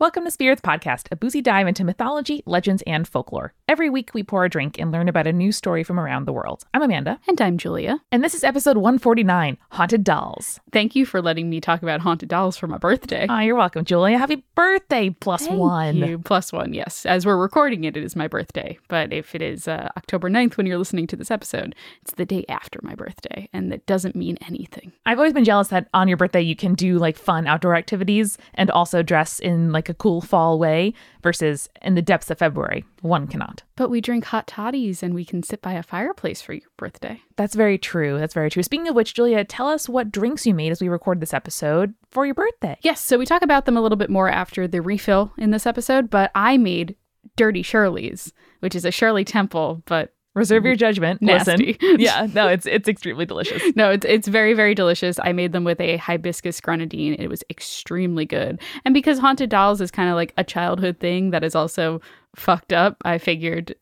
Welcome to Spirits Podcast, a boozy dive into mythology, legends, and folklore. Every week, we pour a drink and learn about a new story from around the world. I'm Amanda. And I'm Julia. And this is episode 149, Haunted Dolls. Thank you for letting me talk about haunted dolls for my birthday. Oh, you're welcome, Julia. Happy birthday, +1. Thank you. +1, yes. As we're recording it, it is my birthday. But if it is October 9th when you're listening to this episode, it's the day after my birthday. And that doesn't mean anything. I've always been jealous that on your birthday, you can do like fun outdoor activities and also dress in like a cool fall way versus in the depths of February. One cannot. But we drink hot toddies and we can sit by a fireplace for your birthday. That's very true. That's very true. Speaking of which, Julia, tell us what drinks you made as we record this episode for your birthday. Yes. So we talk about them a little bit more after the refill in this episode, but I made Dirty Shirley's, which is a Shirley Temple, but reserve your judgment. Nasty. Listen. Yeah, no, it's extremely delicious. No, it's very, very delicious. I made them with a hibiscus grenadine. It was extremely good. And because haunted dolls is kind of like a childhood thing that is also fucked up, I figured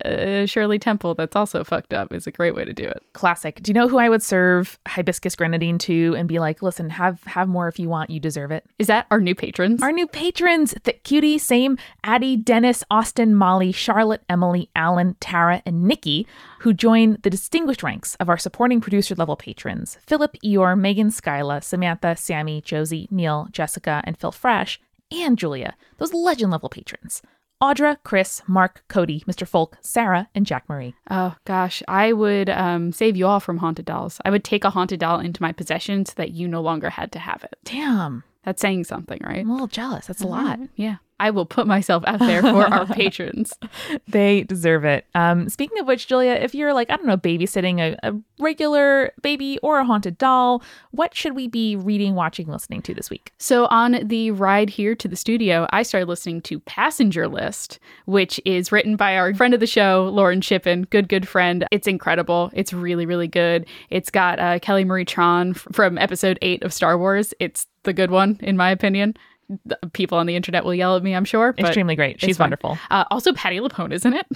Shirley Temple that's also fucked up is a great way to do it. Classic. Do you know who I would serve hibiscus grenadine to and be like, listen, have more if you want. You deserve it. Is that our new patrons? Our new patrons. Thick Cutie, Same, Addie, Dennis, Austin, Molly, Charlotte, Emily, Alan, Tara, and Nikki, who join the distinguished ranks of our supporting producer level patrons. Philip, Eeyore, Megan, Skyla, Samantha, Sammy, Josie, Neil, Jessica, and Phil Fresh, and Julia, those legend level patrons. Audra, Chris, Mark, Cody, Mr. Folk, Sarah, and Jack Marie. Oh, gosh. I would save you all from haunted dolls. I would take a haunted doll into my possession so that you no longer had to have it. Damn. That's saying something, right? I'm a little jealous. That's a lot. Yeah. I will put myself out there for our patrons. They deserve it. Speaking of which, Julia, if you're like, I don't know, babysitting a regular baby or a haunted doll, what should we be reading, watching, listening to this week? So on the ride here to the studio, I started listening to Passenger List, which is written by our friend of the show, Lauren Shippen. Good friend. It's incredible. It's really, really good. It's got Kelly Marie Tran from episode 8 of Star Wars. It's the good one, in my opinion. People on the internet will yell at me, I'm sure. Extremely great. She's wonderful. Also, Patti LuPone, isn't it?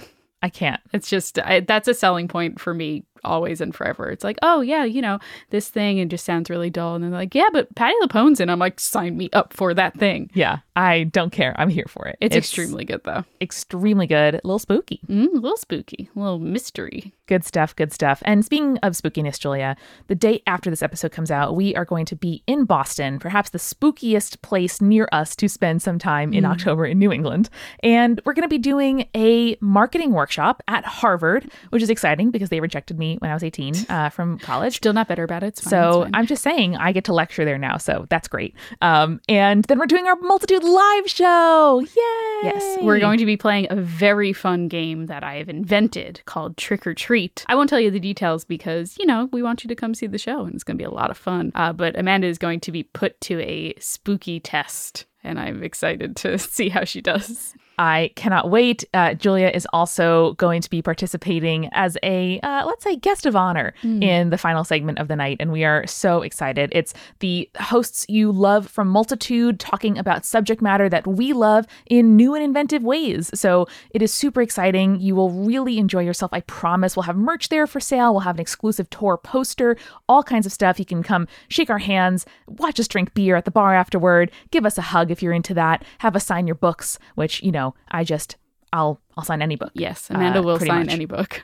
I can't. It's just, that's a selling point for me always and forever. It's like, oh, yeah, you know, this thing, it just sounds really dull. And they're like, yeah, but Patti LuPone's in. I'm like, sign me up for that thing. Yeah, I don't care. I'm here for it. It's extremely good, though. Extremely good. A little spooky. A little spooky. A little mystery. Good stuff. Good stuff. And speaking of spookiness, Julia, the day after this episode comes out, we are going to be in Boston, perhaps the spookiest place near us to spend some time in October in New England. And we're going to be doing a marketing workshop at Harvard, which is exciting because they rejected me when I was 18 from college. Still not better about it. It's fine, so I'm just saying I get to lecture there now. So that's great. And then we're doing our Multitude live show. Yay! Yes. We're going to be playing a very fun game that I have invented called Trick or Treat. I won't tell you the details because, you know, we want you to come see the show and it's going to be a lot of fun. But Amanda is going to be put to a spooky test and I'm excited to see how she does. I cannot wait. Julia is also going to be participating as a, let's say, guest of honor in the final segment of the night. And we are so excited. It's the hosts you love from Multitude talking about subject matter that we love in new and inventive ways. So it is super exciting. You will really enjoy yourself. I promise. We'll have merch there for sale. We'll have an exclusive tour poster, all kinds of stuff. You can come shake our hands, watch us drink beer at the bar afterward, give us a hug if you're into that, have us sign your books, which, you know, I'll sign any book. Yes, Amanda will sign any book.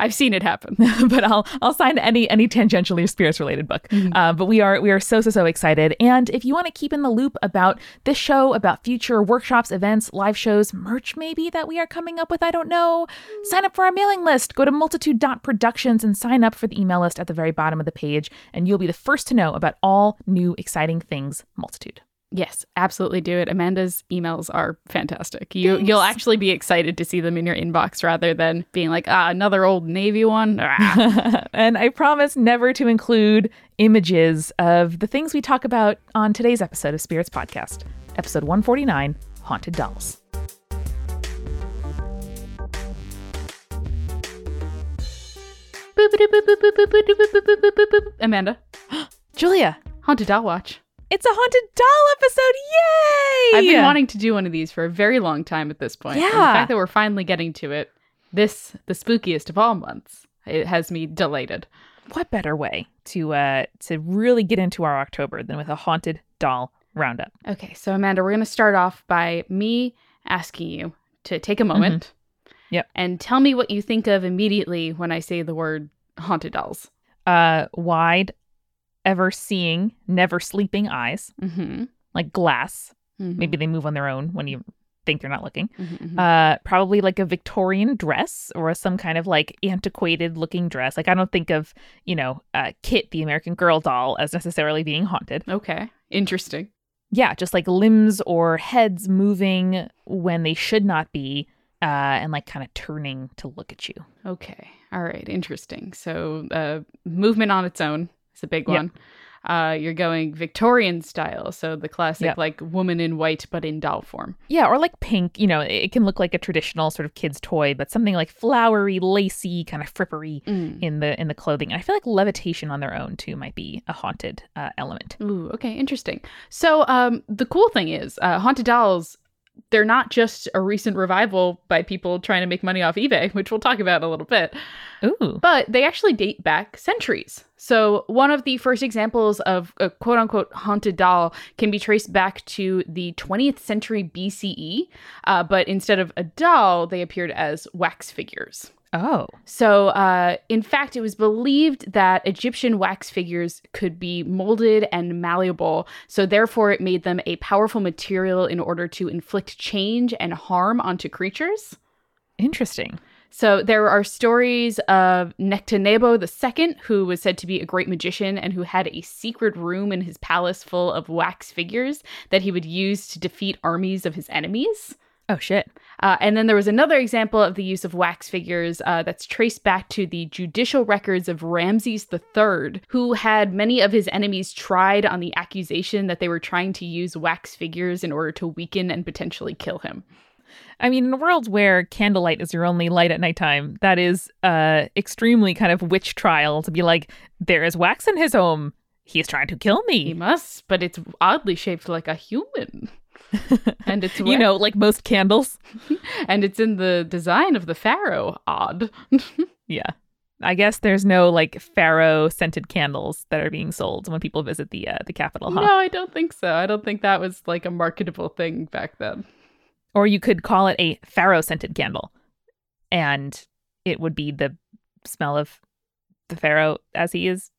I've seen it happen. But I'll sign any tangentially spirits related book. But we are so excited. And if you want to keep in the loop about this show, about future workshops, events, live shows, merch maybe that we are coming up with, I don't know, sign up for our mailing list. Go to multitude.productions and sign up for the email list at the very bottom of the page, and you'll be the first to know about all new exciting things Multitude. Yes, absolutely do it. Amanda's emails are fantastic. You'll actually be excited to see them in your inbox rather than being like, another old Navy one. And I promise never to include images of the things we talk about on today's episode of Spirits Podcast, episode 149, haunted dolls. Amanda. Julia. Haunted Doll Watch. It's a Haunted Doll episode. Yay! I've been wanting to do one of these for a very long time at this point. Yeah. And the fact that we're finally getting to it, this, the spookiest of all months, it has me delighted. What better way to really get into our October than with a Haunted Doll roundup? Okay, so Amanda, we're going to start off by me asking you to take a moment. Mm-hmm. Yep. And tell me what you think of immediately when I say the word haunted dolls. Wide, ever-seeing, never-sleeping eyes. Mm-hmm. Like glass. Mm-hmm. Maybe they move on their own when you think they're not looking. Mm-hmm. Probably like a Victorian dress or some kind of like antiquated-looking dress. Like I don't think of, Kit, the American Girl doll, as necessarily being haunted. Okay. Interesting. Yeah, just like limbs or heads moving when they should not be. And like kind of turning to look at you. Okay. All right. Interesting. So movement on its own is a big one. You're going Victorian style. So the classic like woman in white, but in doll form. Yeah. Or like pink, it can look like a traditional sort of kid's toy, but something like flowery, lacy, kind of frippery in the clothing. And I feel like levitation on their own too might be a haunted element. Ooh, okay. Interesting. So the cool thing is haunted dolls, they're not just a recent revival by people trying to make money off eBay, which we'll talk about in a little bit. Ooh. But they actually date back centuries. So one of the first examples of a quote-unquote haunted doll can be traced back to the 20th century BCE. But instead of a doll, they appeared as wax figures. Oh. So, in fact, it was believed that Egyptian wax figures could be molded and malleable. So, therefore, it made them a powerful material in order to inflict change and harm onto creatures. Interesting. So, there are stories of Nectanebo II, who was said to be a great magician and who had a secret room in his palace full of wax figures that he would use to defeat armies of his enemies. Oh, shit. And then there was another example of the use of wax figures that's traced back to the judicial records of Ramses III, who had many of his enemies tried on the accusation that they were trying to use wax figures in order to weaken and potentially kill him. I mean, in a world where candlelight is your only light at nighttime, that is extremely kind of witch trial to be like, there is wax in his home. He is trying to kill me. He must, but it's oddly shaped like a human. And it's like most candles. And it's in the design of the pharaoh. Odd. Yeah. I guess there's no like pharaoh scented candles that are being sold when people visit the capital, huh? No, I don't think so. I don't think that was like a marketable thing back then. Or you could call it a pharaoh scented candle and it would be the smell of the pharaoh as he is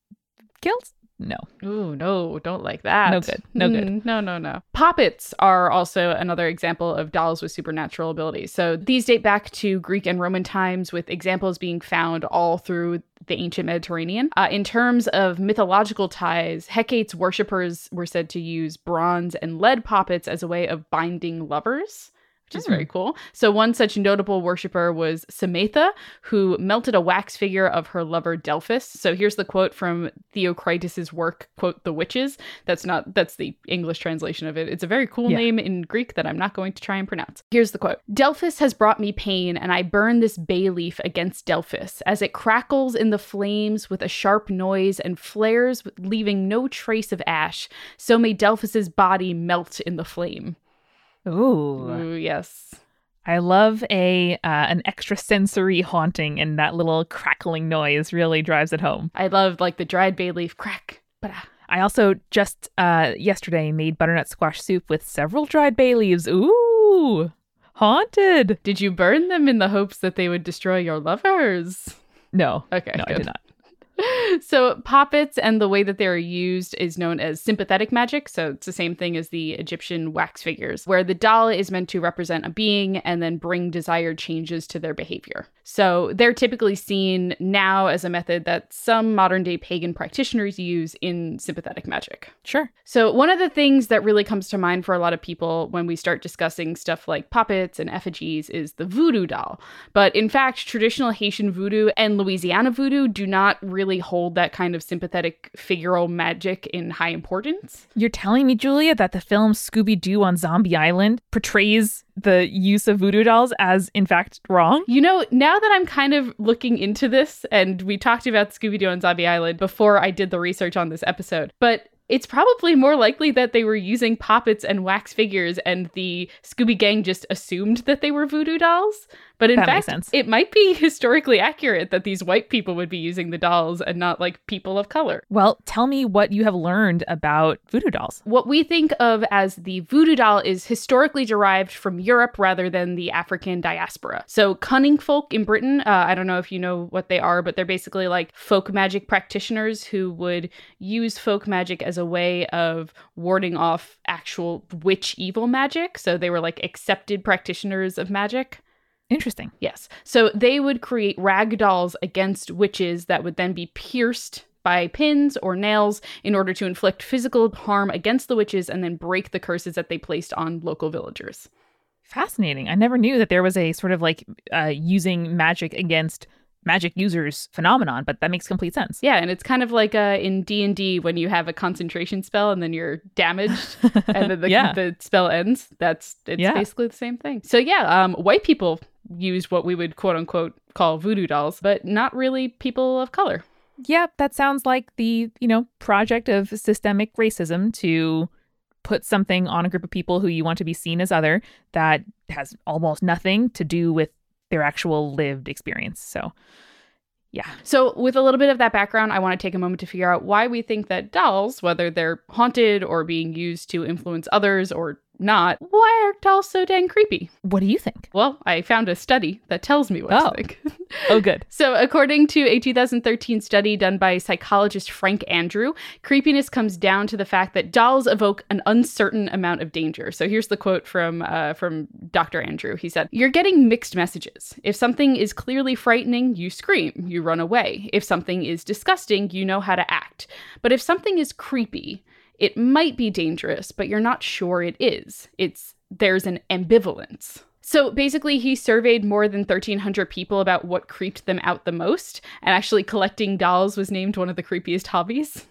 killed. No. Ooh, no, don't like that. No good. No good. No. Poppets are also another example of dolls with supernatural abilities. So these date back to Greek and Roman times, with examples being found all through the ancient Mediterranean. In terms of mythological ties, Hecate's worshippers were said to use bronze and lead poppets as a way of binding lovers, which is very cool. So one such notable worshiper was Simaetha, who melted a wax figure of her lover Delphis. So here's the quote from Theocritus's work, quote, The Witches. That's the English translation of it. It's a very cool name in Greek that I'm not going to try and pronounce. Here's the quote. Delphis has brought me pain, and I burn this bay leaf against Delphis as it crackles in the flames with a sharp noise and flares, leaving no trace of ash. So may Delphis's body melt in the flame. Ooh, yes. I love an extra sensory haunting, and that little crackling noise really drives it home. I love like the dried bay leaf crack. I also just yesterday made butternut squash soup with several dried bay leaves. Ooh, haunted. Did you burn them in the hopes that they would destroy your lovers? No. Okay. No, good. I did not. So poppets and the way that they're used is known as sympathetic magic. So it's the same thing as the Egyptian wax figures, where the doll is meant to represent a being and then bring desired changes to their behavior. So they're typically seen now as a method that some modern day pagan practitioners use in sympathetic magic. Sure. So one of the things that really comes to mind for a lot of people when we start discussing stuff like poppets and effigies is the voodoo doll. But in fact, traditional Haitian voodoo and Louisiana voodoo do not really really hold that kind of sympathetic figural magic in high importance. You're telling me, Julia, that the film Scooby-Doo on Zombie Island portrays the use of voodoo dolls as, in fact, wrong? You know, now that I'm kind of looking into this, and we talked about Scooby-Doo on Zombie Island before I did the research on this episode, but it's probably more likely that they were using poppets and wax figures, and the Scooby Gang just assumed that they were voodoo dolls. But in fact, it might be historically accurate that these white people would be using the dolls and not like people of color. Well, tell me what you have learned about voodoo dolls. What we think of as the voodoo doll is historically derived from Europe rather than the African diaspora. So cunning folk in Britain, I don't know if you know what they are, but they're basically like folk magic practitioners who would use folk magic as a way of warding off actual witch evil magic. So they were like accepted practitioners of magic. Interesting. Yes. So they would create rag dolls against witches that would then be pierced by pins or nails in order to inflict physical harm against the witches and then break the curses that they placed on local villagers. Fascinating. I never knew that there was a sort of like using magic against magic users phenomenon, but that makes complete sense. Yeah, and it's kind of like in D&D when you have a concentration spell and then you're damaged and then the spell ends. It's basically the same thing. So white people used what we would quote unquote call voodoo dolls, but not really people of color. Yeah, that sounds like the, project of systemic racism to put something on a group of people who you want to be seen as other that has almost nothing to do with their actual lived experience. So, yeah. So with a little bit of that background, I want to take a moment to figure out why we think that dolls, whether they're haunted or being used to influence others or not, why are dolls so dang creepy? What do you think? Well, I found a study that tells me what to think. Oh, good. So according to a 2013 study done by psychologist Frank Andrew, creepiness comes down to the fact that dolls evoke an uncertain amount of danger. So here's the quote from Dr. Andrew. He said, "You're getting mixed messages. If something is clearly frightening, you scream, you run away. If something is disgusting, you know how to act. But if something is creepy, it might be dangerous, but you're not sure it is. There's an ambivalence." So basically, he surveyed more than 1,300 people about what creeped them out the most. And actually, collecting dolls was named one of the creepiest hobbies.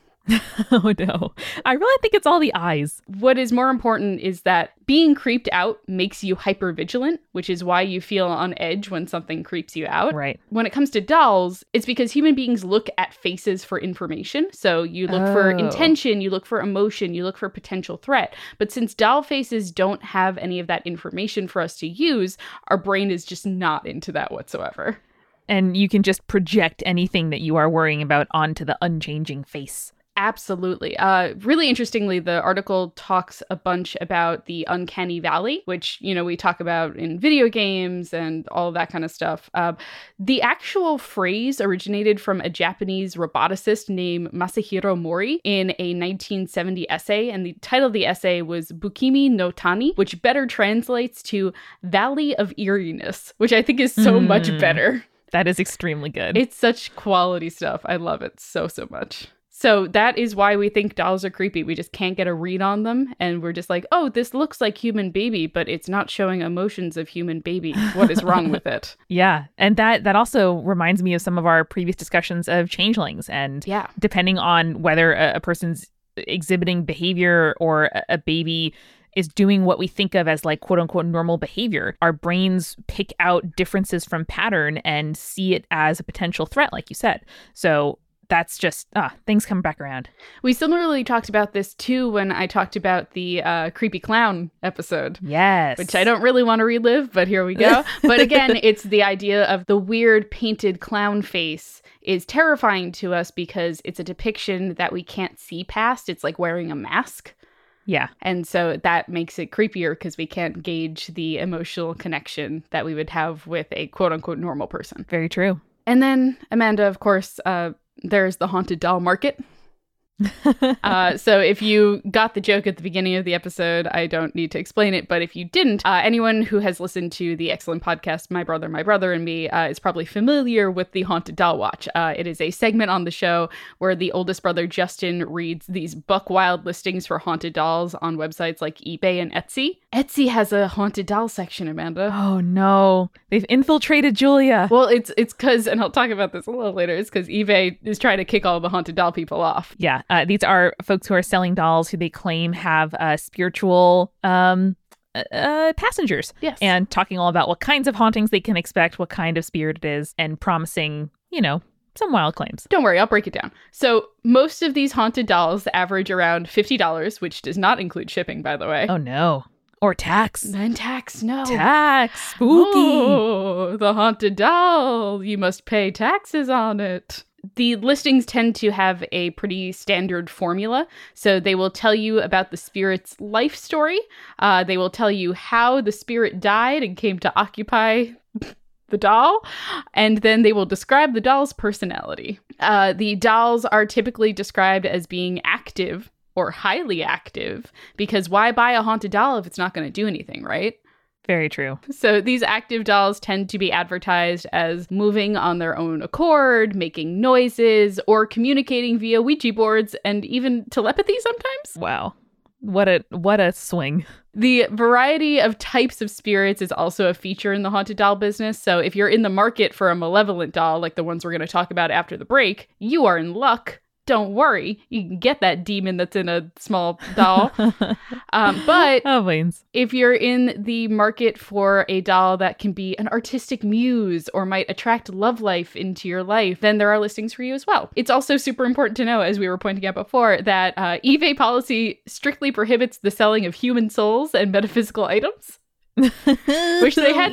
Oh, no. I really think it's all the eyes. What is more important is that being creeped out makes you hypervigilant, which is why you feel on edge when something creeps you out. Right. When it comes to dolls, it's because human beings look at faces for information. So you look for intention, you look for emotion, you look for potential threat. But since doll faces don't have any of that information for us to use, our brain is just not into that whatsoever. And you can just project anything that you are worrying about onto the unchanging face. Absolutely. Really interestingly, the article talks a bunch about the uncanny valley, which, we talk about in video games and all that kind of stuff. The actual phrase originated from a Japanese roboticist named Masahiro Mori in a 1970 essay. And the title of the essay was Bukimi no Tani, which better translates to Valley of Eeriness, which I think is so much better. That is extremely good. It's such quality stuff. I love it so, so much. So that is why we think dolls are creepy. We just can't get a read on them. And we're just like, oh, this looks like human baby, but it's not showing emotions of human baby. What is wrong with it? Yeah. And that also reminds me of some of our previous discussions of changelings. And depending on whether a person's exhibiting behavior or a baby is doing what we think of as like quote unquote normal behavior, our brains pick out differences from pattern and see it as a potential threat, like you said. So that's just things come back around. We similarly talked about this too when I talked about the creepy clown episode. Yes. Which I don't really want to relive, but here we go. But again, it's the idea of the weird painted clown face is terrifying to us because it's a depiction that we can't see past. It's like wearing a mask. Yeah. And so that makes it creepier because we can't gauge the emotional connection that we would have with a quote unquote normal person. Very true. And then, Amanda, of course, there's the haunted doll market. So if you got the joke at the beginning of the episode, I don't need to explain it. But if you didn't, anyone who has listened to the excellent podcast, My Brother and Me, is probably familiar with the haunted doll watch. It is a segment on the show where the oldest brother, Justin, reads these buck wild listings for haunted dolls on websites like eBay and Etsy. Etsy has a haunted doll section, Amanda. Oh, no. They've infiltrated Julia. Well, it's because, and I'll talk about this a little later, it's because eBay is trying to kick all the haunted doll people off. Yeah. These are folks who are selling dolls who they claim have spiritual passengers. Yes. And talking all about what kinds of hauntings they can expect, what kind of spirit it is, and promising, you know, some wild claims. Don't worry, I'll break it down. So most of these haunted dolls average around $50, which does not include shipping, by the way. Oh, no. Or tax. And tax, no. Tax. Spooky. Oh, the haunted doll. You must pay taxes on it. The listings tend to have a pretty standard formula. So they will tell you about the spirit's life story. They will tell you how the spirit died and came to occupy the doll. And then they will describe the doll's personality. The dolls are typically described as being active or highly active, because why buy a haunted doll if it's not going to do anything, right? Very true. So these active dolls tend to be advertised as moving on their own accord, making noises, or communicating via Ouija boards and even telepathy sometimes. Wow. What a swing. The variety of types of spirits is also a feature in the haunted doll business. So if you're in the market for a malevolent doll, like the ones we're going to talk about after the break, you are in luck. Don't worry, you can get that demon that's in a small doll. If you're in the market for a doll that can be an artistic muse or might attract love life into your life, then there are listings for you as well. It's also super important to know, as we were pointing out before, that eBay policy strictly prohibits the selling of human souls and metaphysical items. Which they had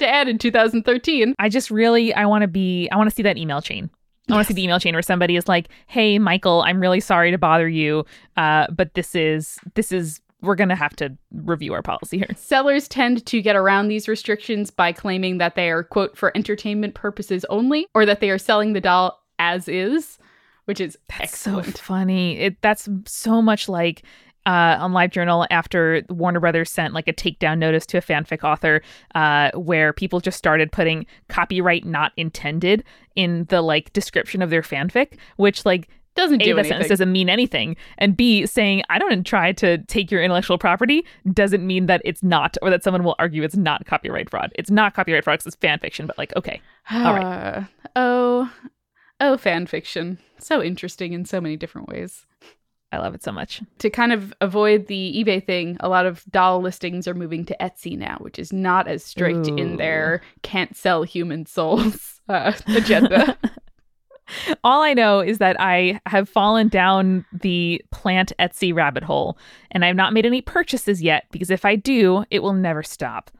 to add in 2013. I want to see that email chain. I want to see the email chain where somebody is like, hey, Michael, I'm really sorry to bother you, but this is we're going to have to review our policy here. Sellers tend to get around these restrictions by claiming that they are, quote, for entertainment purposes only, or that they are selling the doll as is, which is excellent. That's so funny. That's so much like... on LiveJournal, after Warner Brothers sent like a takedown notice to a fanfic author where people just started putting copyright not intended in the like description of their fanfic, which like doesn't do anything. Sentence doesn't mean anything. And B, saying I don't try to take your intellectual property doesn't mean that it's not, or that someone will argue it's not copyright fraud. It's not copyright fraud because it's fanfiction, but like, okay. All right. Oh, fanfiction. So interesting in so many different ways. I love it so much. To kind of avoid the eBay thing, a lot of doll listings are moving to Etsy now, which is not as strict in their can't sell human souls agenda. All I know is that I have fallen down the plant Etsy rabbit hole, and I've not made any purchases yet, because if I do, it will never stop.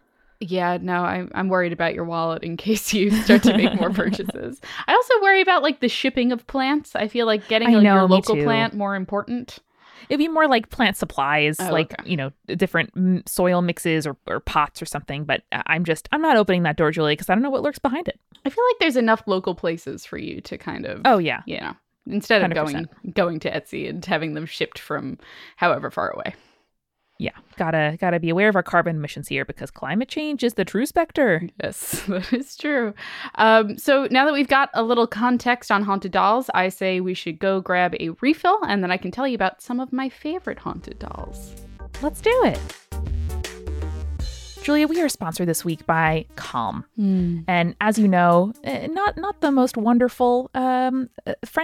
Yeah, no, I'm worried about your wallet in case you start to make more purchases. I also worry about like the shipping of plants. I feel like getting your local plant more important. It'd be more like plant supplies, you know, different soil mixes or pots or something. But I'm not opening that door, Julie, because I don't know what lurks behind it. I feel like there's enough local places for you to kind of. Oh, yeah. You know, instead 100%. Of going to Etsy and having them shipped from however far away. Yeah, gotta be aware of our carbon emissions here, because climate change is the true specter. Yes, that is true. So now that we've got a little context on haunted dolls, I say we should go grab a refill, and then I can tell you about some of my favorite haunted dolls. Let's do it. Julia, we are sponsored this week by Calm. And as you know, not the most wonderful friend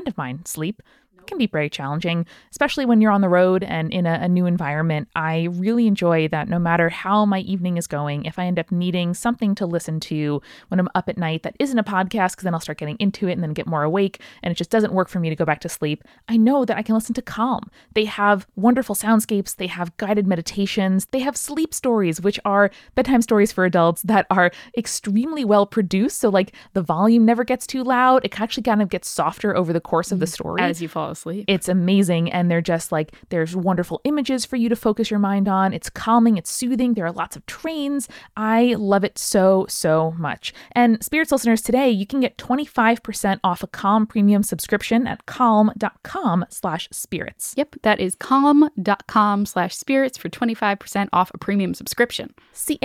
of mine, sleep. Can be very challenging, especially when you're on the road and in a new environment. I really enjoy that no matter how my evening is going, if I end up needing something to listen to when I'm up at night that isn't a podcast, because then I'll start getting into it and then get more awake, and it just doesn't work for me to go back to sleep, I know that I can listen to Calm. They have wonderful soundscapes, they have guided meditations, they have sleep stories, which are bedtime stories for adults that are extremely well produced, so like the volume never gets too loud, it actually kind of gets softer over the course of the story. As you fall asleep. It's amazing, and they're just like, there's wonderful images for you to focus your mind on. It's calming, it's soothing. There are lots of trains. I love it so, so much. And Spirits listeners, today you can get 25% off a Calm premium subscription at calm.com/spirits. Yep, that is calm.com/spirits for 25% off a premium subscription.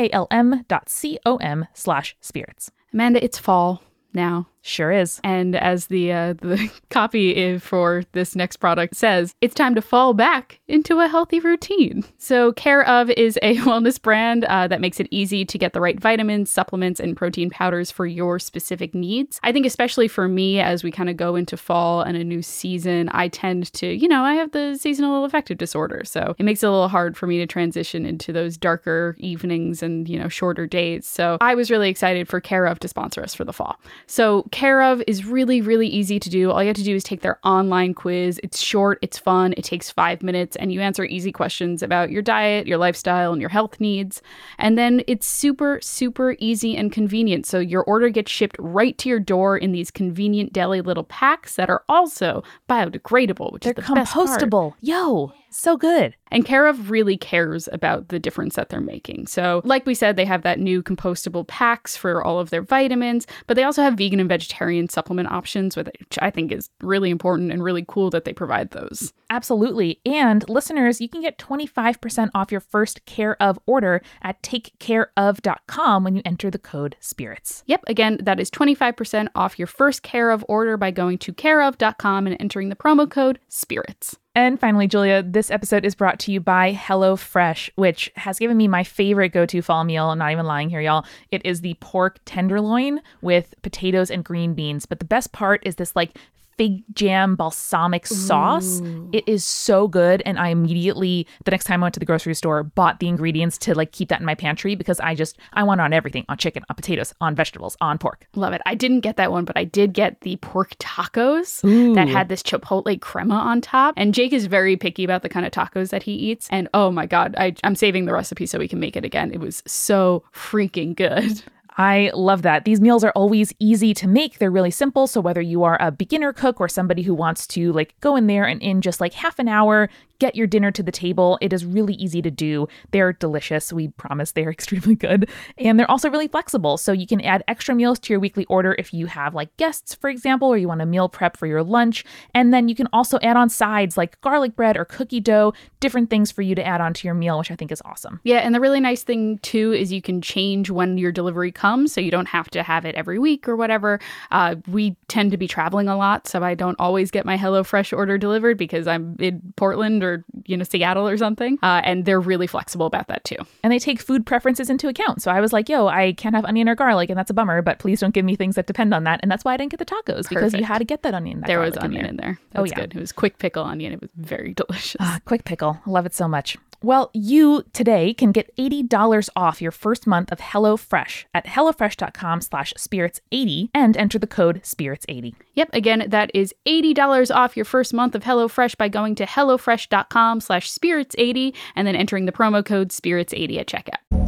calm.com/spirits. Amanda, it's fall now. Sure is. And as the copy for this next product says, it's time to fall back into a healthy routine. So Care Of is a wellness brand that makes it easy to get the right vitamins, supplements, and protein powders for your specific needs. I think especially for me, as we kind of go into fall and a new season, I tend to, I have the seasonal affective disorder. So it makes it a little hard for me to transition into those darker evenings and, shorter days. So I was really excited for Care Of to sponsor us for the fall. So Care Of is really, really easy to do. All you have to do is take their online quiz. It's short, it's fun, it takes 5 minutes, and you answer easy questions about your diet, your lifestyle, and your health needs. And then it's super, super easy and convenient. So your order gets shipped right to your door in these convenient deli little packs that are also biodegradable, which is the best part. They're compostable. Yo, so good. And Care Of really cares about the difference that they're making. So like we said, they have that new compostable packs for all of their vitamins, but they also have vegan and vegetarian supplement options, which I think is really important and really cool that they provide those. Absolutely. And listeners, you can get 25% off your first Care Of order at takecareof.com when you enter the code SPIRITS. Yep. Again, that is 25% off your first Care Of order by going to careof.com and entering the promo code SPIRITS. And finally, Julia, this episode is brought to you by Hello Fresh, which has given me my favorite go-to fall meal. I'm not even lying here, y'all. It is the pork tenderloin with potatoes and green beans. But the best part is this fig jam balsamic sauce. Ooh. It is so good, and I immediately, the next time I went to the grocery store, bought the ingredients to keep that in my pantry, because I want it on everything, on chicken, on potatoes, on vegetables, on pork. Love it. I didn't get that one, but I did get the pork tacos. Ooh. That had this chipotle crema on top, and Jake is very picky about the kind of tacos that he eats, and oh my god, I'm saving the recipe so we can make it again. It was so freaking good. I love that. These meals are always easy to make. They're really simple. So whether you are a beginner cook or somebody who wants to go in there and in just half an hour, get your dinner to the table, it is really easy to do. They're delicious. We promise they're extremely good. And they're also really flexible. So you can add extra meals to your weekly order if you have guests, for example, or you want a meal prep for your lunch. And then you can also add on sides like garlic bread or cookie dough, different things for you to add onto your meal, which I think is awesome. Yeah. And the really nice thing too is you can change when your delivery comes, so you don't have to have it every week or whatever. We tend to be traveling a lot, so I don't always get my HelloFresh order delivered because I'm in Portland or Seattle or something. And they're really flexible about that too. And they take food preferences into account. So I was like, yo, I can't have onion or garlic, and that's a bummer, but please don't give me things that depend on that. And that's why I didn't get the tacos. Perfect. Because you had to get that onion. There was onion in there. That's good. It was quick pickle onion. It was very delicious. Quick pickle. I love it so much. Well, you today can get $80 off your first month of HelloFresh at hellofresh.com/spirits80 and enter the code spirits80. Yep. Again, that is $80 off your first month of HelloFresh by going to hellofresh.com/spirits80 and then entering the promo code spirits80 at checkout.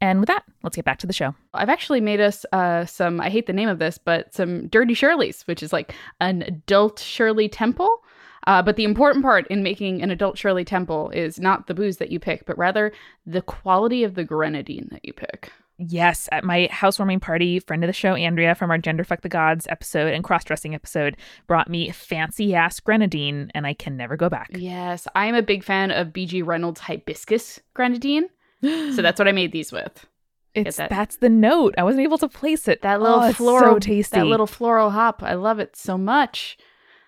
And with that, let's get back to the show. I've actually made us some, I hate the name of this, but some Dirty Shirleys, which is an adult Shirley Temple. But the important part in making an adult Shirley Temple is not the booze that you pick, but rather the quality of the grenadine that you pick. Yes, at my housewarming party, friend of the show, Andrea, from our Gender Fuck the Gods episode and cross-dressing episode, brought me fancy-ass grenadine, and I can never go back. Yes, I am a big fan of B.G. Reynolds' hibiscus grenadine, so that's what I made these with. That's the note. I wasn't able to place it. That little floral, so tasty. That little floral hop. I love it so much.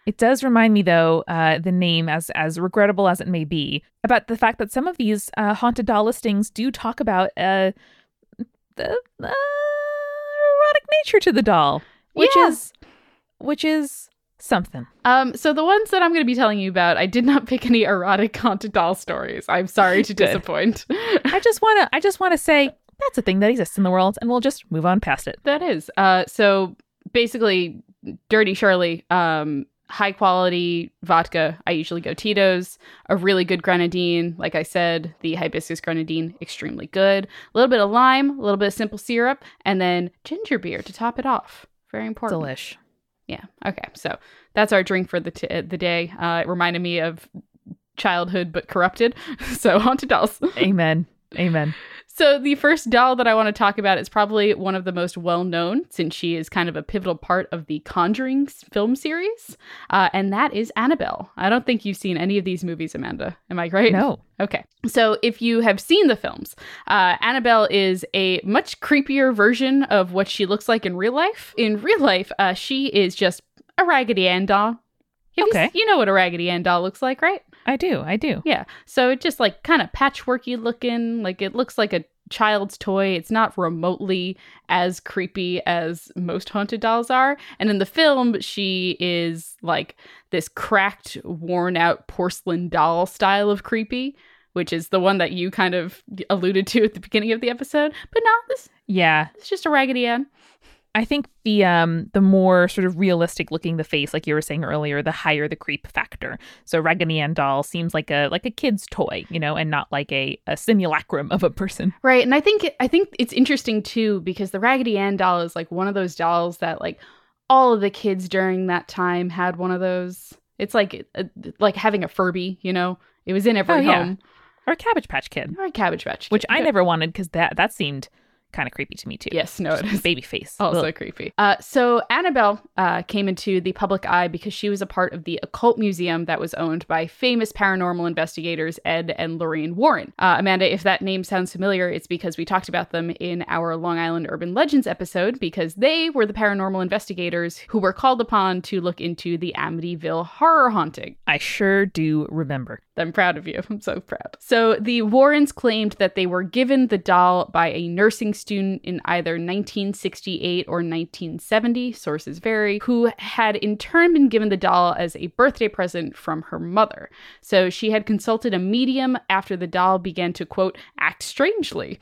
It does remind me, though, the name, as regrettable as it may be, about the fact that some of these haunted doll listings do talk about the erotic nature to the doll, which is which is something. So the ones that I'm going to be telling you about, I did not pick any erotic haunted doll stories. I'm sorry to disappoint. I just want to say that's a thing that exists in the world, and we'll just move on past it. That is. So basically, Dirty Shirley, high quality vodka. I usually go Tito's, a really good grenadine. Like I said, the hibiscus grenadine, extremely good. A little bit of lime, a little bit of simple syrup, and then ginger beer to top it off. Very important. Delish. Yeah. Okay. So that's our drink for the day. It reminded me of childhood, but corrupted. So on to dolls. Amen. Amen. So the first doll that I want to talk about is probably one of the most well-known, since she is kind of a pivotal part of the Conjuring film series, and that is Annabelle. I don't think you've seen any of these movies, Amanda. Am I right? No. Okay. So if you have seen the films, Annabelle is a much creepier version of what she looks like in real life. In real life, she is just a Raggedy Ann doll. Okay. You know what a Raggedy Ann doll looks like, right? I do. Yeah. So it just like kind of patchworky looking, like it looks like a child's toy. It's not remotely as creepy as most haunted dolls are. And in the film, she is like this cracked, worn out porcelain doll style of creepy, which is the one that you kind of alluded to at the beginning of the episode. But no, it's just a Raggedy Ann. I think the more sort of realistic looking the face, like you were saying earlier, the higher the creep factor. So Raggedy Ann doll seems like a kid's toy, you know, and not like a simulacrum of a person. Right. And I think it's interesting, too, because the Raggedy Ann doll is like one of those dolls that like all of the kids during that time had one of those. It's like having a Furby, you know, it was in every home. Or a Cabbage Patch Kid. Which I never wanted because that seemed kind of creepy to me too. Yes, no, it is. Baby face. Also creepy. So Annabelle came into the public eye because she was a part of the occult museum that was owned by famous paranormal investigators Ed and Lorraine Warren. Amanda, if that name sounds familiar, it's because we talked about them in our Long Island Urban Legends episode, because they were the paranormal investigators who were called upon to look into the Amityville horror haunting. I sure do remember. I'm proud of you. I'm so proud. So the Warrens claimed that they were given the doll by a nursing student in either 1968 or 1970, sources vary, who had in turn been given the doll as a birthday present from her mother. So she had consulted a medium after the doll began to, quote, act strangely.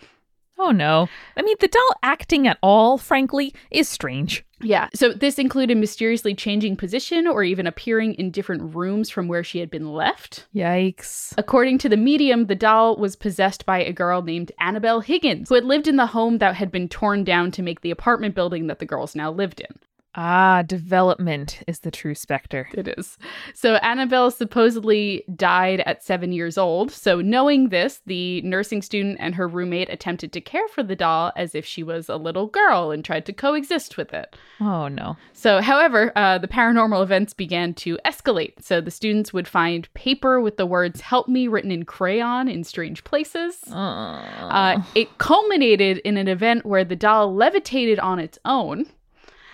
Oh, no. I mean, the doll acting at all, frankly, is strange. Yeah. So this included mysteriously changing position or even appearing in different rooms from where she had been left. Yikes. According to the medium, the doll was possessed by a girl named Annabelle Higgins, who had lived in the home that had been torn down to make the apartment building that the girls now lived in. Ah, development is the true specter. It is. So Annabelle supposedly died at 7 years old. So knowing this, the nursing student and her roommate attempted to care for the doll as if she was a little girl and tried to coexist with it. Oh, no. So, however, the paranormal events began to escalate. So the students would find paper with the words "help me" written in crayon in strange places. It culminated in an event where the doll levitated on its own.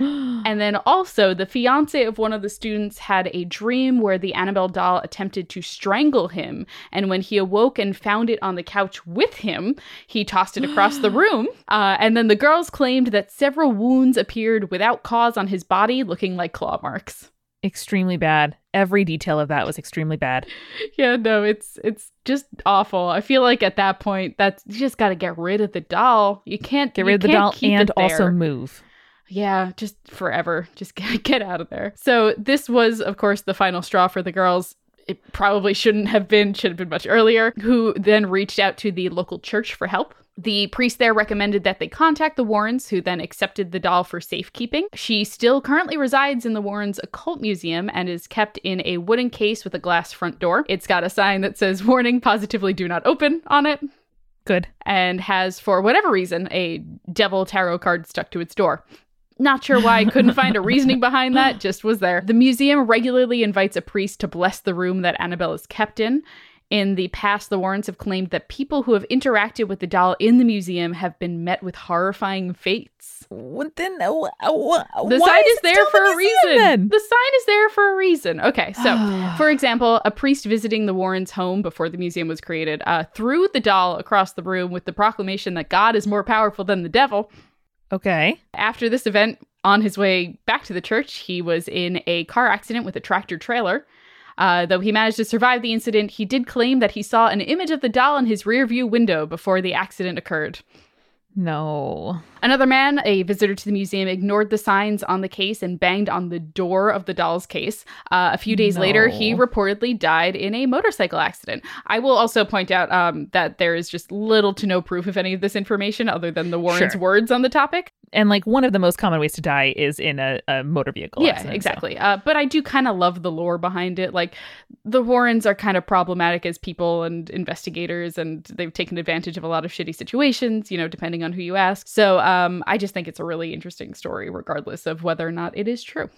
And then also, the fiance of one of the students had a dream where the Annabelle doll attempted to strangle him. And when he awoke and found it on the couch with him, he tossed it across the room. And then the girls claimed that several wounds appeared without cause on his body, looking like claw marks. Extremely bad. Every detail of that was extremely bad. Yeah, no, it's just awful. I feel like at that point, you just got to get rid of the doll. You can't get rid of the doll and also move. Yeah, just forever. Just get out of there. So this was, of course, the final straw for the girls. It probably should have been much earlier, who then reached out to the local church for help. The priest there recommended that they contact the Warrens, who then accepted the doll for safekeeping. She still currently resides in the Warrens Occult Museum and is kept in a wooden case with a glass front door. It's got a sign that says, "Warning, positively do not open" on it. Good. And has, for whatever reason, a devil tarot card stuck to its door. Not sure why, couldn't find a reasoning behind that, just was there. The museum regularly invites a priest to bless the room that Annabelle is kept in. In the past, the Warrens have claimed that people who have interacted with the doll in the museum have been met with horrifying fates. Well, then, the sign is there for a reason. The sign is there for a reason. Okay, so, for example, a priest visiting the Warrens' home before the museum was created threw the doll across the room with the proclamation that God is more powerful than the devil. Okay. After this event, On his way back to the church, he was in a car accident with a tractor trailer. Though he managed to survive the incident, he did claim that he saw an image of the doll in his rearview window before the accident occurred. No. Another man, a visitor to the museum, ignored the signs on the case and banged on the door of the doll's case. A few days later, he reportedly died in a motorcycle accident. I will also point out that there is just little to no proof of any of this information other than the Warrens' words on the topic. And like one of the most common ways to die is in a motor vehicle accident. Yeah, exactly. So. But I do kind of love the lore behind it. Like the Warrens are kind of problematic as people and investigators, and they've taken advantage of a lot of shitty situations, you know, depending on who you ask. So I just think it's a really interesting story, regardless of whether or not it is true.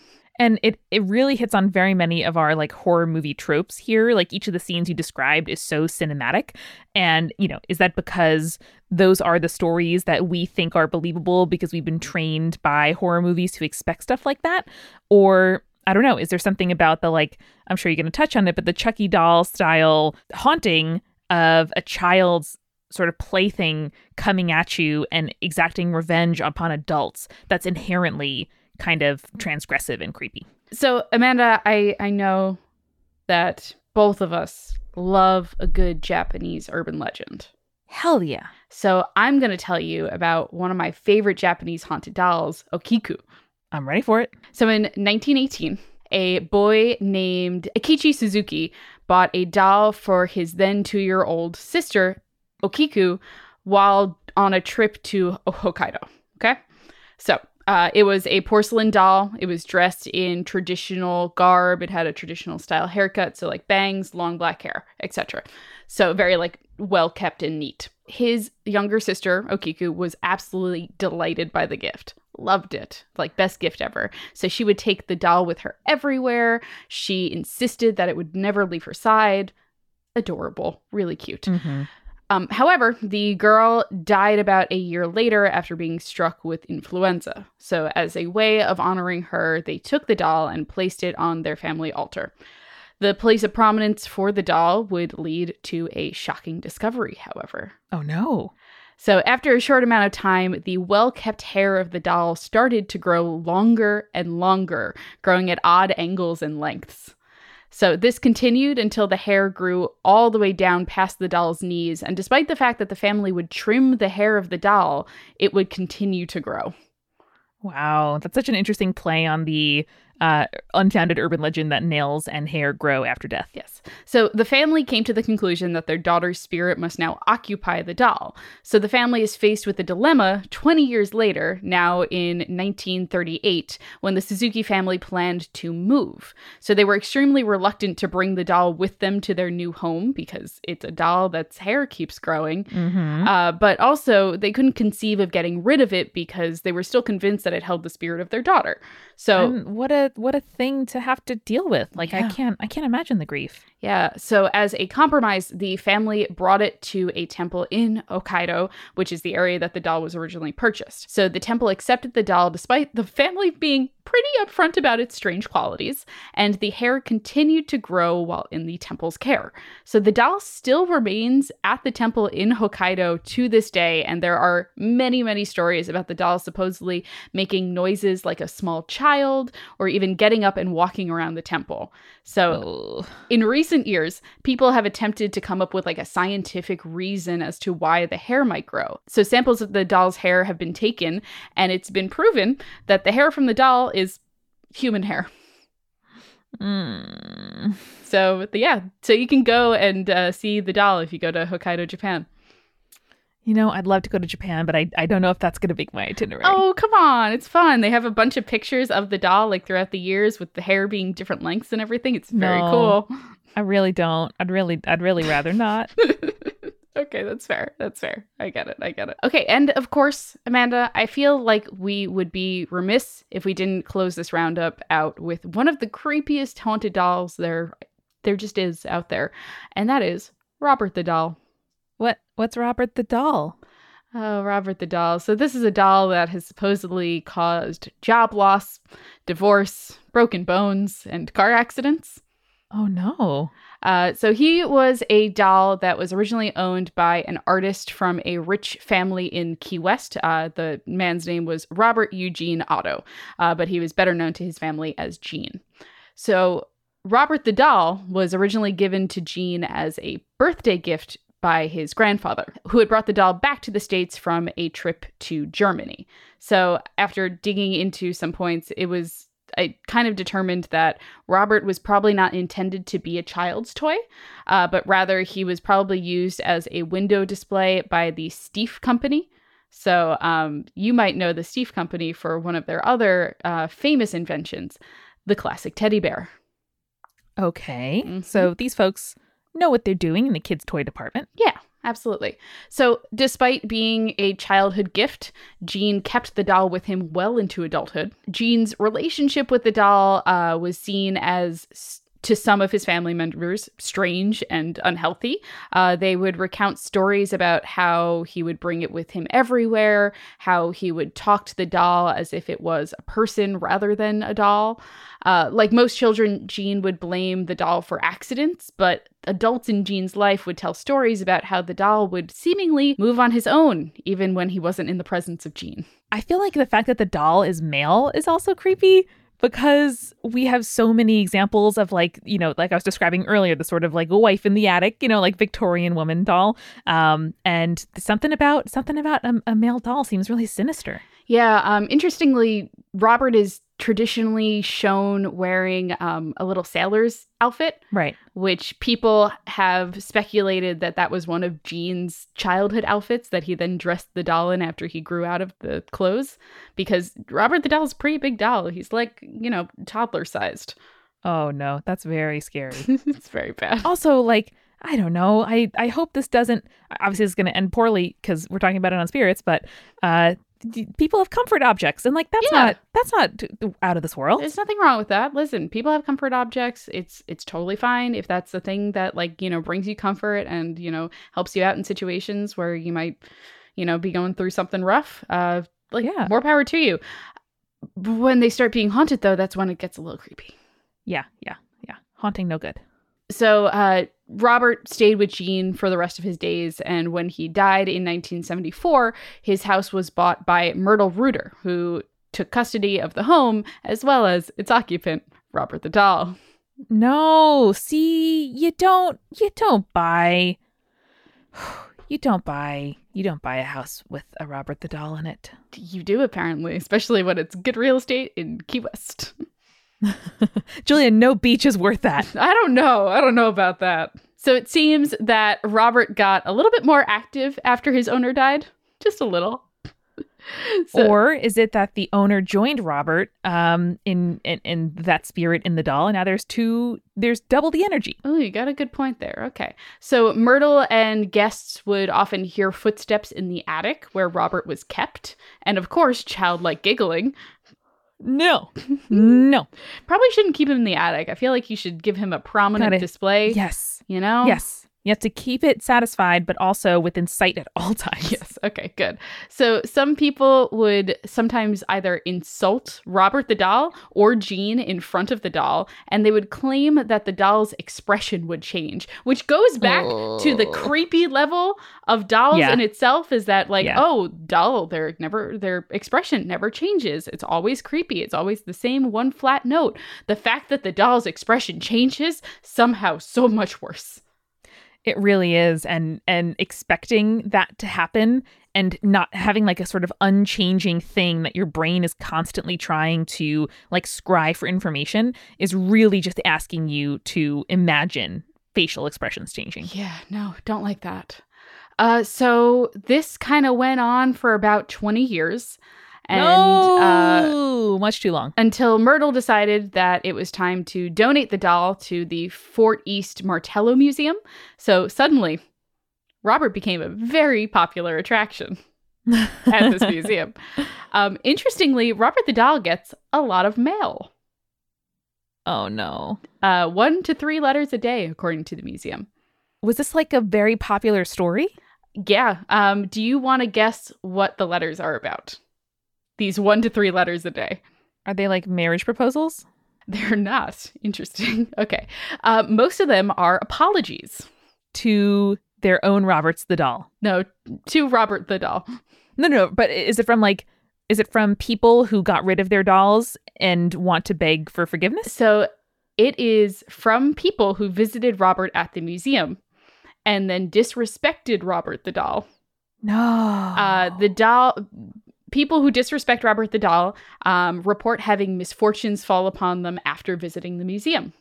And it really hits on very many of our like horror movie tropes here. Like each of the scenes you described is so cinematic. And, you know, is that because those are the stories that we think are believable because we've been trained by horror movies to expect stuff like that? Or, I don't know, is there something about the, like, I'm sure you're going to touch on it, but the Chucky doll style haunting of a child's sort of plaything coming at you and exacting revenge upon adults that's inherently kind of transgressive and creepy. So, Amanda, I know that both of us love a good Japanese urban legend. Hell yeah. So I'm going to tell you about one of my favorite Japanese haunted dolls, Okiku. I'm ready for it. So in 1918, a boy named Akichi Suzuki bought a doll for his then 2-year-old sister, Okiku, while on a trip to Hokkaido. Okay? So it was a porcelain doll. It was dressed in traditional garb. It had a traditional style haircut, so like bangs, long black hair, etc. So very like well kept and neat. His younger sister, Okiku, was absolutely delighted by the gift. Loved it. Like best gift ever. So she would take the doll with her everywhere. She insisted that it would never leave her side. Adorable. Really cute. Mm-hmm. However, the girl died about a year later after being struck with influenza. So as a way of honoring her, they took the doll and placed it on their family altar. The place of prominence for the doll would lead to a shocking discovery, however. Oh, no. So after a short amount of time, the well-kept hair of the doll started to grow longer and longer, growing at odd angles and lengths. So this continued until the hair grew all the way down past the doll's knees. And despite the fact that the family would trim the hair of the doll, it would continue to grow. Wow. That's such an interesting play on the unfounded urban legend that nails and hair grow after death. Yes. So the family came to the conclusion that their daughter's spirit must now occupy the doll. So the family is faced with a dilemma 20 years later, now in 1938, when the Suzuki family planned to move. So they were extremely reluctant to bring the doll with them to their new home because it's a doll that's hair keeps growing. Mm-hmm. But also they couldn't conceive of getting rid of it because they were still convinced that it held the spirit of their daughter. So what a thing to have to deal with. Like, yeah. I can't imagine the grief. Yeah. So as a compromise, the family brought it to a temple in Hokkaido, which is the area that the doll was originally purchased. So the temple accepted the doll despite the family being pretty upfront about its strange qualities, and the hair continued to grow while in the temple's care. So the doll still remains at the temple in Hokkaido to this day, and there are many, many stories about the doll supposedly making noises like a small child or even getting up and walking around the temple. So in recent years, people have attempted to come up with like a scientific reason as to why the hair might grow. So samples of the doll's hair have been taken, and it's been proven that the hair from the doll is human hair. Mm. So you can go and see the doll if you go to Hokkaido, Japan. You know, I'd love to go to Japan, but I don't know if that's going to make my itinerary. Oh, come on. It's fun. They have a bunch of pictures of the doll like throughout the years with the hair being different lengths and everything. It's very cool. I really don't. I'd really rather not. Okay, that's fair. I get it. Okay, and of course, Amanda, I feel like we would be remiss if we didn't close this roundup out with one of the creepiest haunted dolls there just is out there, and that is Robert the Doll. What's Robert the Doll? Oh, Robert the Doll. So this is a doll that has supposedly caused job loss, divorce, broken bones, and car accidents. Oh, no. So he was a doll that was originally owned by an artist from a rich family in Key West. The man's name was Robert Eugene Otto, but he was better known to his family as Gene. So Robert the doll was originally given to Gene as a birthday gift by his grandfather, who had brought the doll back to the States from a trip to Germany. So after digging into some points, I kind of determined that Robert was probably not intended to be a child's toy, but rather he was probably used as a window display by the Steiff Company. So you might know the Steiff Company for one of their other famous inventions, the classic teddy bear. Okay, so these folks know what they're doing in the kids' toy department. Yeah, absolutely. So despite being a childhood gift, Gene kept the doll with him well into adulthood. Gene's relationship with the doll was seen as, to some of his family members, strange and unhealthy. They would recount stories about how he would bring it with him everywhere, how he would talk to the doll as if it was a person rather than a doll. Like most children, Gene would blame the doll for accidents, but adults in Gene's life would tell stories about how the doll would seemingly move on his own, even when he wasn't in the presence of Gene. I feel like the fact that the doll is male is also creepy, because we have so many examples of, like, you know, like I was describing earlier, the sort of like wife in the attic, you know, like Victorian woman doll. And something about a male doll seems really sinister. Yeah. Interestingly, Robert is traditionally shown wearing a little sailor's outfit. Right. Which people have speculated that was one of Gene's childhood outfits that he then dressed the doll in after he grew out of the clothes. Because Robert the doll's a pretty big doll. He's like, you know, toddler sized. Oh no, that's very scary. It's very bad. Also, like, I don't know. I hope this doesn't, obviously it's going to end poorly because we're talking about it on Spirits, but people have comfort objects, and like that's not out of this world. There's nothing wrong with that. Listen, people have comfort objects. It's totally fine if that's the thing that, like, you know, brings you comfort and, you know, helps you out in situations where you might, you know, be going through something rough. More power to you. When they start being haunted, though, that's when it gets a little creepy. Yeah. Haunting, no good. So Robert stayed with Gene for the rest of his days, and when he died in 1974, his house was bought by Myrtle Rooter, who took custody of the home as well as its occupant, Robert the doll. No, see, you don't buy a house with a Robert the doll in it. You do, apparently, especially when it's good real estate in Key West. Julia, no beach is worth that. I don't know about that. So it seems that Robert got a little bit more active after his owner died. Just a little. So, or is it that the owner joined Robert in that spirit in the doll, and now there's double the energy? Oh, you got a good point there. Okay. So Myrtle and guests would often hear footsteps in the attic where Robert was kept, and of course childlike giggling. No. Probably shouldn't keep him in the attic. I feel like you should give him a prominent display. Yes. You know? Yes. You have to keep it satisfied, but also within sight at all times. Yes. Okay, good. So some people would sometimes either insult Robert the doll or Gene in front of the doll, and they would claim that the doll's expression would change, which goes back to the creepy level of dolls in itself, is that, like, doll, their expression never changes. It's always creepy. It's always the same one flat note. The fact that the doll's expression changes, somehow so much worse. It really is. And expecting that to happen and not having, like, a sort of unchanging thing that your brain is constantly trying to, like, scry for information is really just asking you to imagine facial expressions changing. Yeah, no, don't like that. So this kind of went on for about 20 years. And, much too long. Until Myrtle decided that it was time to donate the doll to the Fort East Martello Museum. So suddenly, Robert became a very popular attraction at this museum. Interestingly, Robert the doll gets a lot of mail. Oh, no. 1 to 3 letters a day, according to the museum. Was this like a very popular story? Yeah. Do you want to guess what the letters are about? These 1 to 3 letters a day. Are they like marriage proposals? They're not. Interesting. Okay. Most of them are apologies. To their own Roberts the doll. No, to Robert the doll. No. But is it from people who got rid of their dolls and want to beg for forgiveness? So it is from people who visited Robert at the museum and then disrespected Robert the doll. No. People who disrespect Robert the doll report having misfortunes fall upon them after visiting the museum.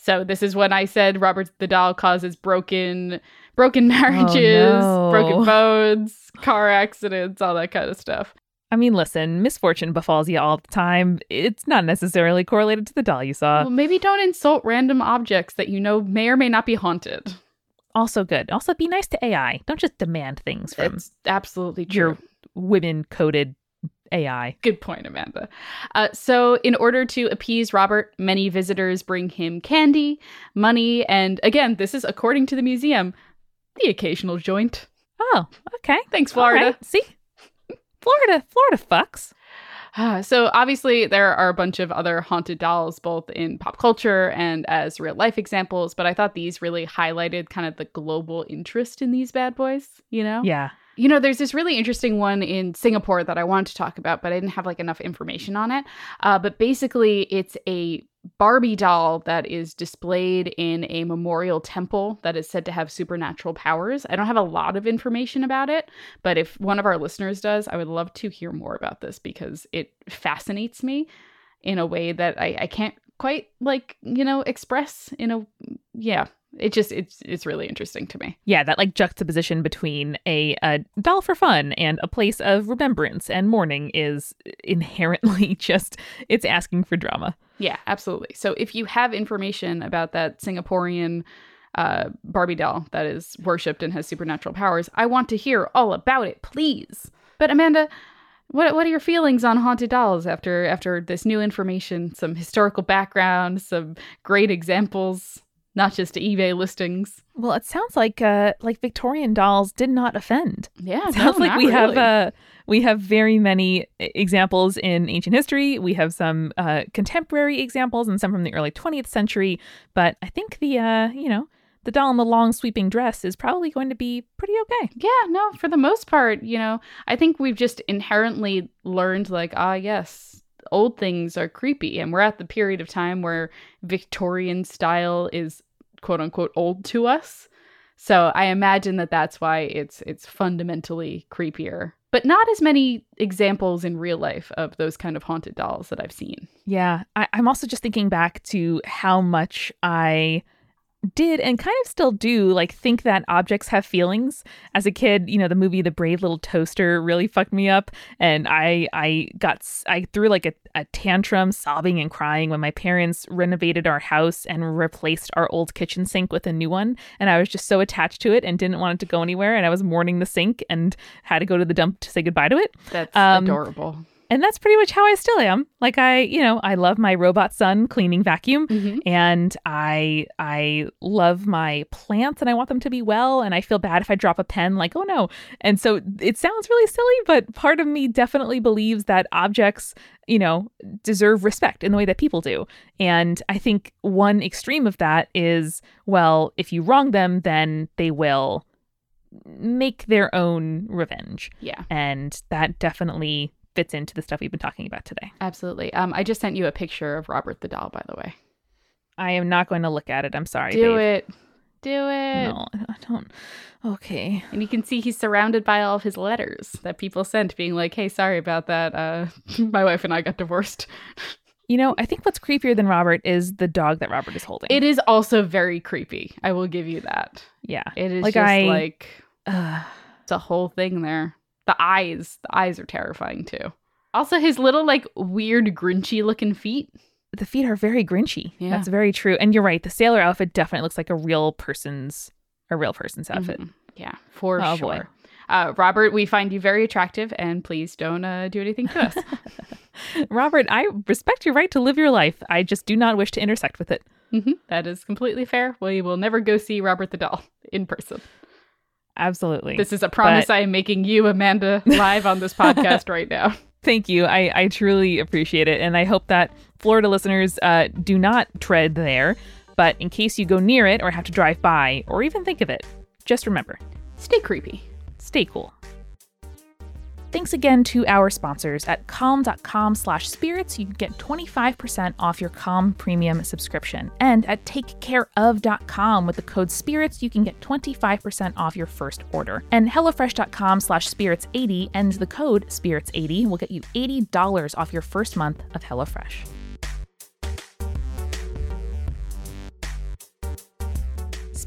So this is when I said Robert the doll causes broken marriages, broken bones, car accidents, all that kind of stuff. I mean, listen, misfortune befalls you all the time. It's not necessarily correlated to the doll you saw. Well, maybe don't insult random objects that you know may or may not be haunted. Also good. Also be nice to AI. Don't just demand things from it's absolutely true. Your women-coded AI. Good point, Amanda. So in order to appease Robert, many visitors bring him candy, money, and again, this is according to the museum, the occasional joint. Oh, okay. Thanks, Florida. Right. See? Florida fucks. So obviously there are a bunch of other haunted dolls, both in pop culture and as real life examples, but I thought these really highlighted kind of the global interest in these bad boys, you know? Yeah. You know, there's this really interesting one in Singapore that I wanted to talk about, but I didn't have like enough information on it. But basically, it's a Barbie doll that is displayed in a memorial temple that is said to have supernatural powers. I don't have a lot of information about it, but if one of our listeners does, I would love to hear more about this because it fascinates me in a way that I can't quite express in a, yeah. It's really interesting to me. Yeah, that like juxtaposition between a doll for fun and a place of remembrance and mourning is inherently just, it's asking for drama. Yeah, absolutely. So if you have information about that Singaporean Barbie doll that is worshipped and has supernatural powers, I want to hear all about it, please. But Amanda, what are your feelings on haunted dolls after this new information, some historical background, some great examples? Not just eBay listings. Well, it sounds like Victorian dolls did not offend. Yeah, it sounds like we have very many examples in ancient history. We have some contemporary examples and some from the early 20th century. But I think the doll in the long sweeping dress is probably going to be pretty okay. Yeah, no, for the most part, I think we've just inherently learned yes. Old things are creepy, and we're at the period of time where Victorian style is quote unquote old to us. So I imagine that that's why it's fundamentally creepier, but not as many examples in real life of those kind of haunted dolls that I've seen. Yeah. I'm also just thinking back to how much I did and kind of still do think that objects have feelings. As a kid, the movie The Brave Little Toaster really fucked me up, and I threw a tantrum, sobbing and crying when my parents renovated our house and replaced our old kitchen sink with a new one, and I was just so attached to it and didn't want it to go anywhere, and I was mourning the sink and had to go to the dump to say goodbye to it. That's adorable. And that's pretty much how I still am. I love my robot son cleaning vacuum, mm-hmm. and I love my plants and I want them to be well, and I feel bad if I drop a pen, oh no. And so it sounds really silly, but part of me definitely believes that objects, deserve respect in the way that people do. And I think one extreme of that is, well, if you wrong them, then they will make their own revenge. Yeah. And that definitely fits into the stuff we've been talking about today. Absolutely. I just sent you a picture of Robert the doll, by the way. I am not going to look at it. I'm sorry. Do it. No, I don't. Okay. And you can see he's surrounded by all of his letters that people sent being like, hey, sorry about that. My wife and I got divorced. I think what's creepier than Robert is the dog that Robert is holding. It is also very creepy. I will give you that. Yeah. It is it's a whole thing there. The eyes are terrifying too. Also his little weird Grinchy looking feet. The feet are very Grinchy. Yeah. That's very true. And you're right. The sailor outfit definitely looks like a real person's outfit. Mm-hmm. Yeah, for sure. Boy. Robert, we find you very attractive and please don't do anything to us. Robert, I respect your right to live your life. I just do not wish to intersect with it. Mm-hmm. That is completely fair. We will never go see Robert the doll in person. Absolutely. This is a promise I am making you, Amanda, live on this podcast right now. Thank you. I truly appreciate it. And I hope that Florida listeners do not tread there. But in case you go near it or have to drive by or even think of it, just remember, stay creepy. Stay cool. Thanks again to our sponsors at calm.com/spirits. You can get 25% off your Calm premium subscription. And at takecareof.com with the code SPIRITS, you can get 25% off your first order. And hellofresh.com/spirits80 and the code SPIRITS80 will get you $80 off your first month of HelloFresh.